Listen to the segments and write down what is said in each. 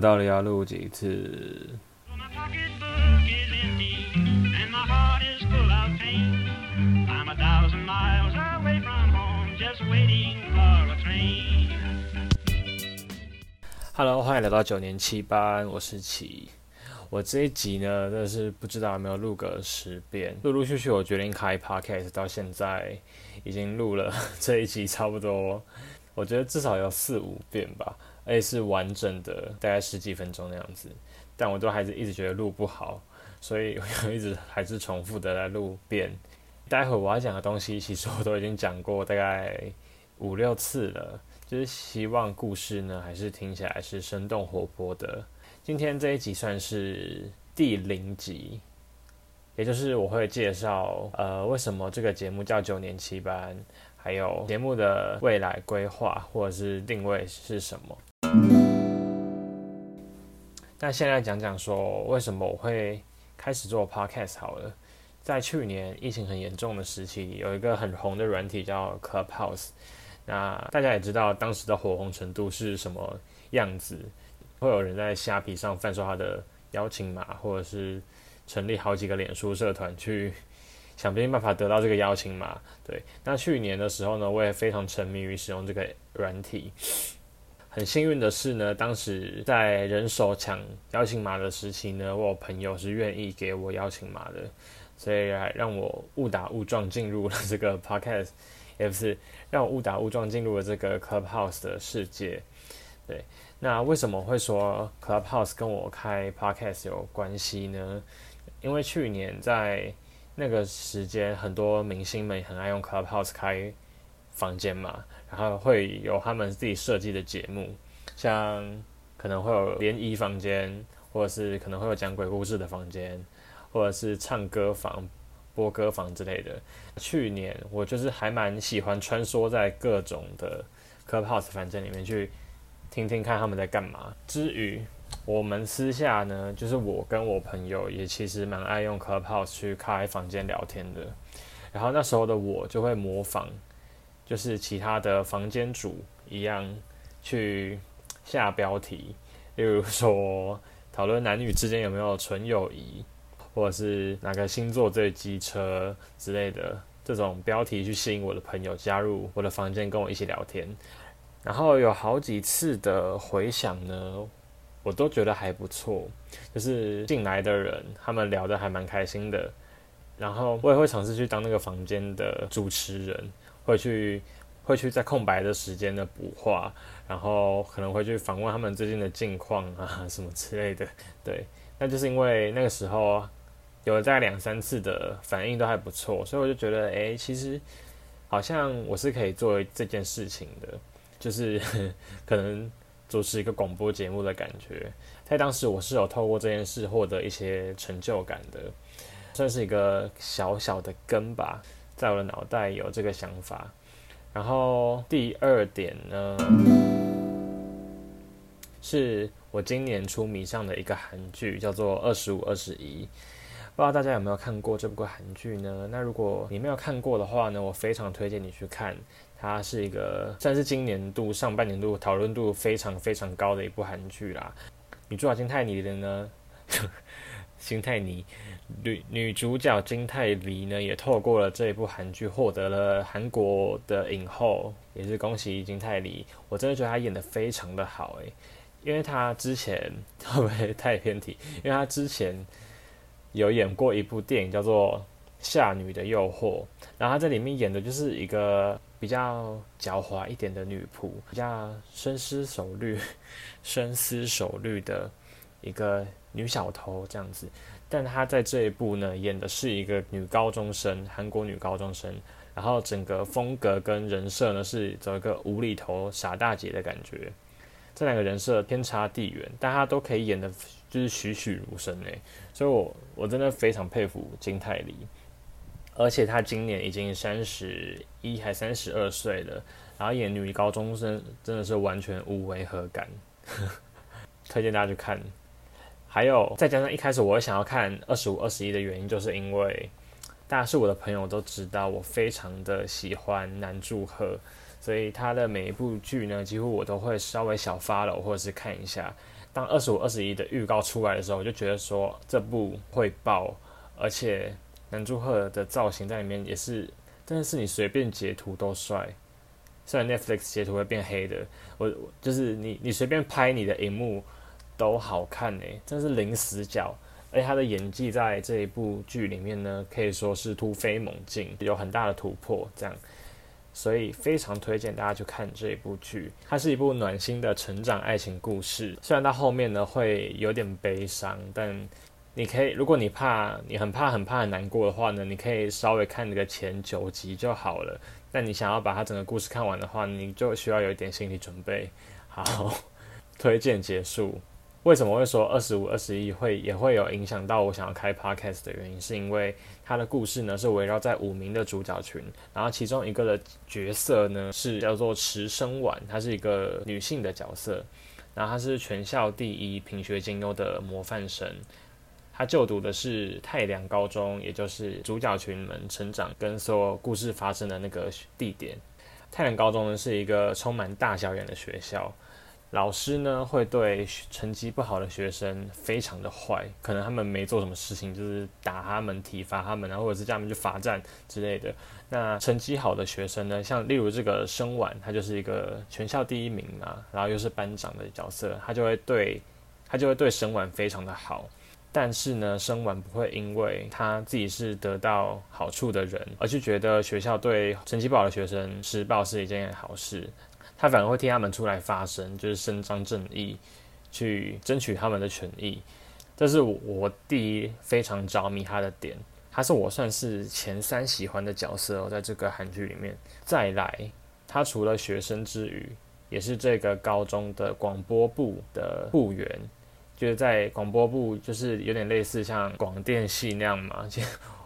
到底要录几次？Hello， 欢迎来到9年7班，我是奇。我这一集呢，真的是不知道有没有录个10遍，陆续我决定开 podcast， 到现在已经录了这一集差不多，我觉得至少有4-5遍吧，而且是完整的，大概10几分钟那样子。但我都还是一直觉得录不好，所以我一直还是重复的来录遍。待会我要讲的东西，其实我都已经讲过大概5-6次了，就是希望故事呢还是听起来是生动活泼的。今天这一集算是第0集，也就是我会介绍为什么这个节目叫9年7班，还有节目的未来规划或者是定位是什么。那现在讲说为什么我会开始做 podcast 好了。在去年疫情很严重的时期，有一个很红的软体叫 Clubhouse， 那大家也知道当时的火红程度是什么样子。会有人在虾皮上贩售他的邀请码，或者是成立好几个脸书社团去想尽办法得到这个邀请码。对，那去年的时候呢，我也非常沉迷于使用这个软体。很幸运的是呢，当时在人手抢邀请码的时期呢，我有朋友是愿意给我邀请码的，所以让我误打误撞进入了这个 podcast， 也不是让我误打误撞进入了这个 Clubhouse 的世界。对，那为什么会说 Clubhouse 跟我开 podcast 有关系呢？因为去年在那个时间，很多明星们很爱用 Clubhouse 开房间嘛，然后会有他们自己设计的节目，像可能会有联谊房间，或者是可能会有讲鬼故事的房间，或者是唱歌房、播歌房之类的。去年我就是还蛮喜欢穿梭在各种的 Clubhouse 房间里面去听听看他们在干嘛。之余，我们私下呢，就是我跟我朋友也其实蛮爱用 Clubhouse 去开房间聊天的。然后那时候的我就会模仿，就是其他的房间主一样去下标题，例如说讨论男女之间有没有纯友谊，或者是哪个星座最机车之类的这种标题去吸引我的朋友加入我的房间跟我一起聊天。然后有好几次的回想呢，我都觉得还不错，就是进来的人他们聊得还蛮开心的。然后我也会尝试去当那个房间的主持人，会去在空白的时间的补话，然后可能会去访问他们最近的近况啊什么之类的。对，那就是因为那个时候有了大概2-3次的反应都还不错，所以我就觉得其实好像我是可以做这件事情的，就是可能主持一个广播节目的感觉。在当时我是有透过这件事获得一些成就感的，算是一个小小的根吧，在我的脑袋有这个想法。然后第2点呢，是我今年初迷上的一个韩剧，叫做25，21。不知道大家有没有看过这部韩剧呢？那如果你没有看过的话呢，我非常推荐你去看。它是一个算是今年度上半年度讨论度非常非常高的一部韩剧啦。女主角金泰梨的呢，金泰梨，女主角金泰梨呢，也透过了这一部韩剧获得了韩国的影后，也是恭喜金泰梨。我真的觉得她演得非常的好因为她之前会不会太偏题？因为她之前有演过一部电影叫做《夏女的诱惑》，然后她在里面演的就是一个比较狡猾一点的女仆，比较深思熟虑的一个女小偷这样子。但她在这一部呢，演的是一个女高中生，韩国女高中生，然后整个风格跟人设呢是走一个无厘头傻大姐的感觉。这两个人设天差地远，但她都可以演的就是栩栩如生所以我真的非常佩服金泰梨。而且她今年已经31还32岁了，然后演女高中生真的是完全无违和感推荐大家去看。还有再加上一开始我想要看25、21的原因，就是因为大家是我的朋友都知道我非常的喜欢南柱赫，所以他的每一部剧呢，几乎我都会稍微小follow或者是看一下。当25、21的预告出来的时候，我就觉得说这部会爆，而且南柱赫的造型在里面也是真的是你随便截图都帅。虽然 Netflix 截图会变黑的，我就是你随便拍你的荧幕都好看欸，真是零死角。而且他的演技在这一部剧里面呢，可以说是突飞猛进，有很大的突破这样，所以非常推荐大家去看这一部剧。它是一部暖心的成长爱情故事，虽然到后面呢会有点悲伤，但你可以，如果你很怕很难过的话呢，你可以稍微看这个前9集就好了。但你想要把它整个故事看完的话，你就需要有一点心理准备。好，推荐结束。为什么会说25、21也会有影响到我想要开 podcast 的原因，是因为它的故事呢是围绕在5名的主角群，然后其中一个的角色呢是叫做池生婉，她是一个女性的角色，然后她是全校第1品学兼优的模范生，她就读的是太良高中，也就是主角群们成长跟所有故事发生的那个地点。太良高中呢是一个充满大小眼的学校。老师呢会对成绩不好的学生非常的坏，可能他们没做什么事情，就是打他们、体罚他们，然后或者是叫他们去罚站之类的。那成绩好的学生呢，像例如这个生晚，他就是一个全校第1名嘛，然后又是班长的角色，他就会对生晚非常的好。但是呢，生晚不会因为他自己是得到好处的人，而去觉得学校对成绩不好的学生施暴是一件好事。他反而会替他们出来发声，就是伸张正义，去争取他们的权益。这是我第一非常着迷他的点，他是我算是前3喜欢的角色哦，在这个韩剧里面。再来，他除了学生之余，也是这个高中的广播部的部员，就是在广播部，就是有点类似像广电系那样嘛。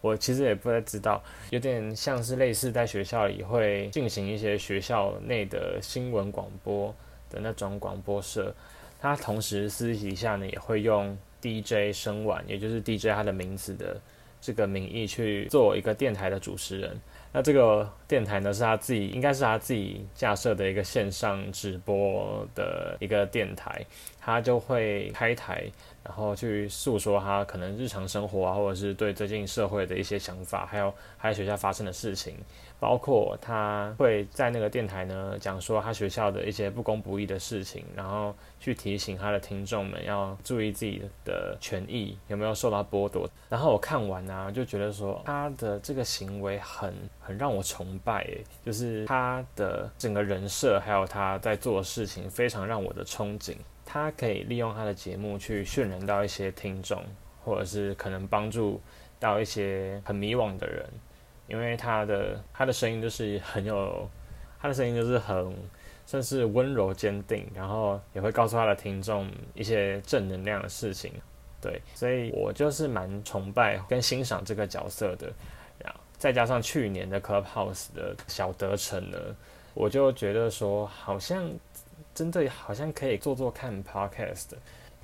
我其实也不太知道，有点像是类似在学校里会进行一些学校内的新闻广播的那种广播社。他同时私底下呢也会用 DJ 生晚，也就是 DJ 他的名字的这个名义去做一个电台的主持人。那这个电台呢是他自己，应该是他自己架设的一个线上直播的一个电台，他就会开台，然后去诉说他可能日常生活啊，或者是对最近社会的一些想法，还有学校发生的事情，包括他会在那个电台呢讲说他学校的一些不公不义的事情，然后去提醒他的听众们要注意自己的权益有没有受到剥夺。然后我看完啊，就觉得说他的这个行为很让我崇拜耶，就是他的整个人设还有他在做的事情非常让我的憧憬。他可以利用他的节目去渲染到一些听众，或者是可能帮助到一些很迷惘的人，因为他的声音就是很算是温柔坚定，然后也会告诉他的听众一些正能量的事情。对，所以我就是蛮崇拜跟欣赏这个角色的。然后再加上去年的 Clubhouse 的小得逞呢，我就觉得说好像可以做做看 podcast。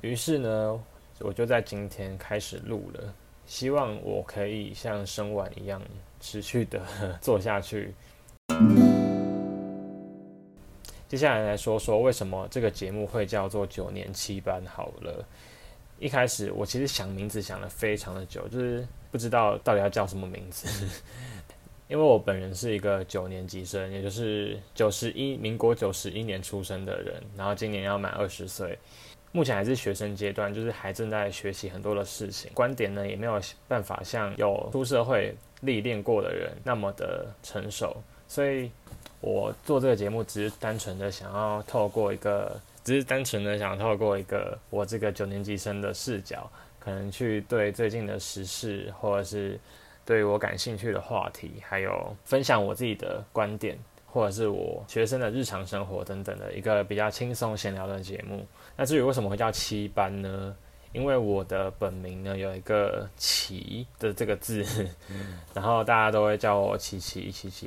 于是呢，我就在今天开始录了，希望我可以像生晚一样持续的做下去。接下来来说说为什么这个节目会叫做9年7班好了。一开始我其实想名字想了非常的久，就是不知道到底要叫什么名字。因为我本人是一个9年级生，也就是民国91年出生的人，然后今年要满20岁，目前还是学生阶段，就是还正在学习很多的事情，观点呢也没有办法像有出社会历练过的人那么的成熟，所以我做这个节目只是单纯的想要透过一个我这个9年级生的视角，可能去对最近的时事或者是对我感兴趣的话题，还有分享我自己的观点，或者是我学生的日常生活等等的一个比较轻松闲聊的节目。那至于为什么会叫7班呢？因为我的本名呢有一个奇的这个字，然后大家都会叫我奇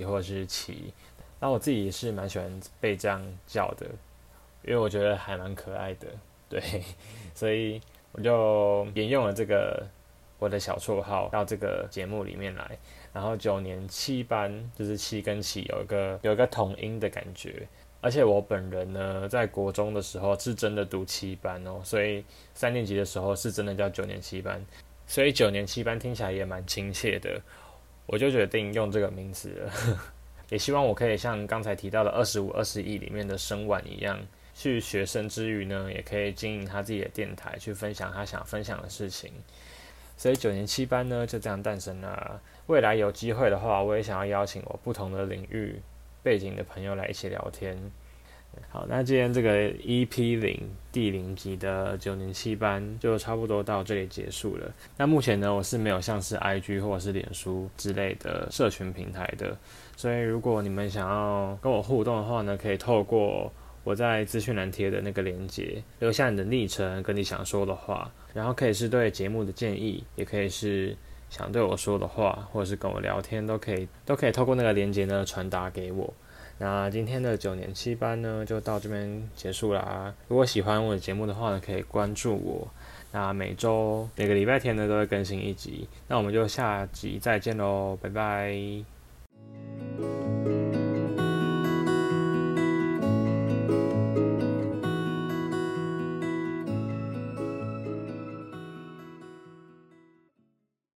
或者是奇，那我自己也是蛮喜欢被这样叫的，因为我觉得还蛮可爱的。对，所以我就沿用了这个我的小绰号到这个节目里面来，然后9年7班就是7跟7有一个同音的感觉，而且我本人呢，在国中的时候是真的读7班哦，所以3年级的时候是真的叫9年7班，所以9年7班听起来也蛮亲切的，我就决定用这个名字了。也希望我可以像刚才提到的25、21里面的生晚一样，去学生之余呢，也可以经营他自己的电台，去分享他想分享的事情。所以9年7班呢，就这样诞生了。未来有机会的话，我也想要邀请我不同的领域背景的朋友来一起聊天。好，那今天这个 EP0 第0集的9年7班就差不多到这里结束了。那目前呢，我是没有像是 IG 或者是脸书之类的社群平台的，所以如果你们想要跟我互动的话呢，可以透过我在资讯栏贴的那个连结，留下你的昵称跟你想说的话，然后可以是对节目的建议，也可以是想对我说的话，或者是跟我聊天，都可以透过那个连结呢传达给我。那今天的9年7班呢，就到这边结束啦。如果喜欢我的节目的话呢，可以关注我。那每个礼拜天呢，都会更新一集。那我们就下集再见喽，拜拜。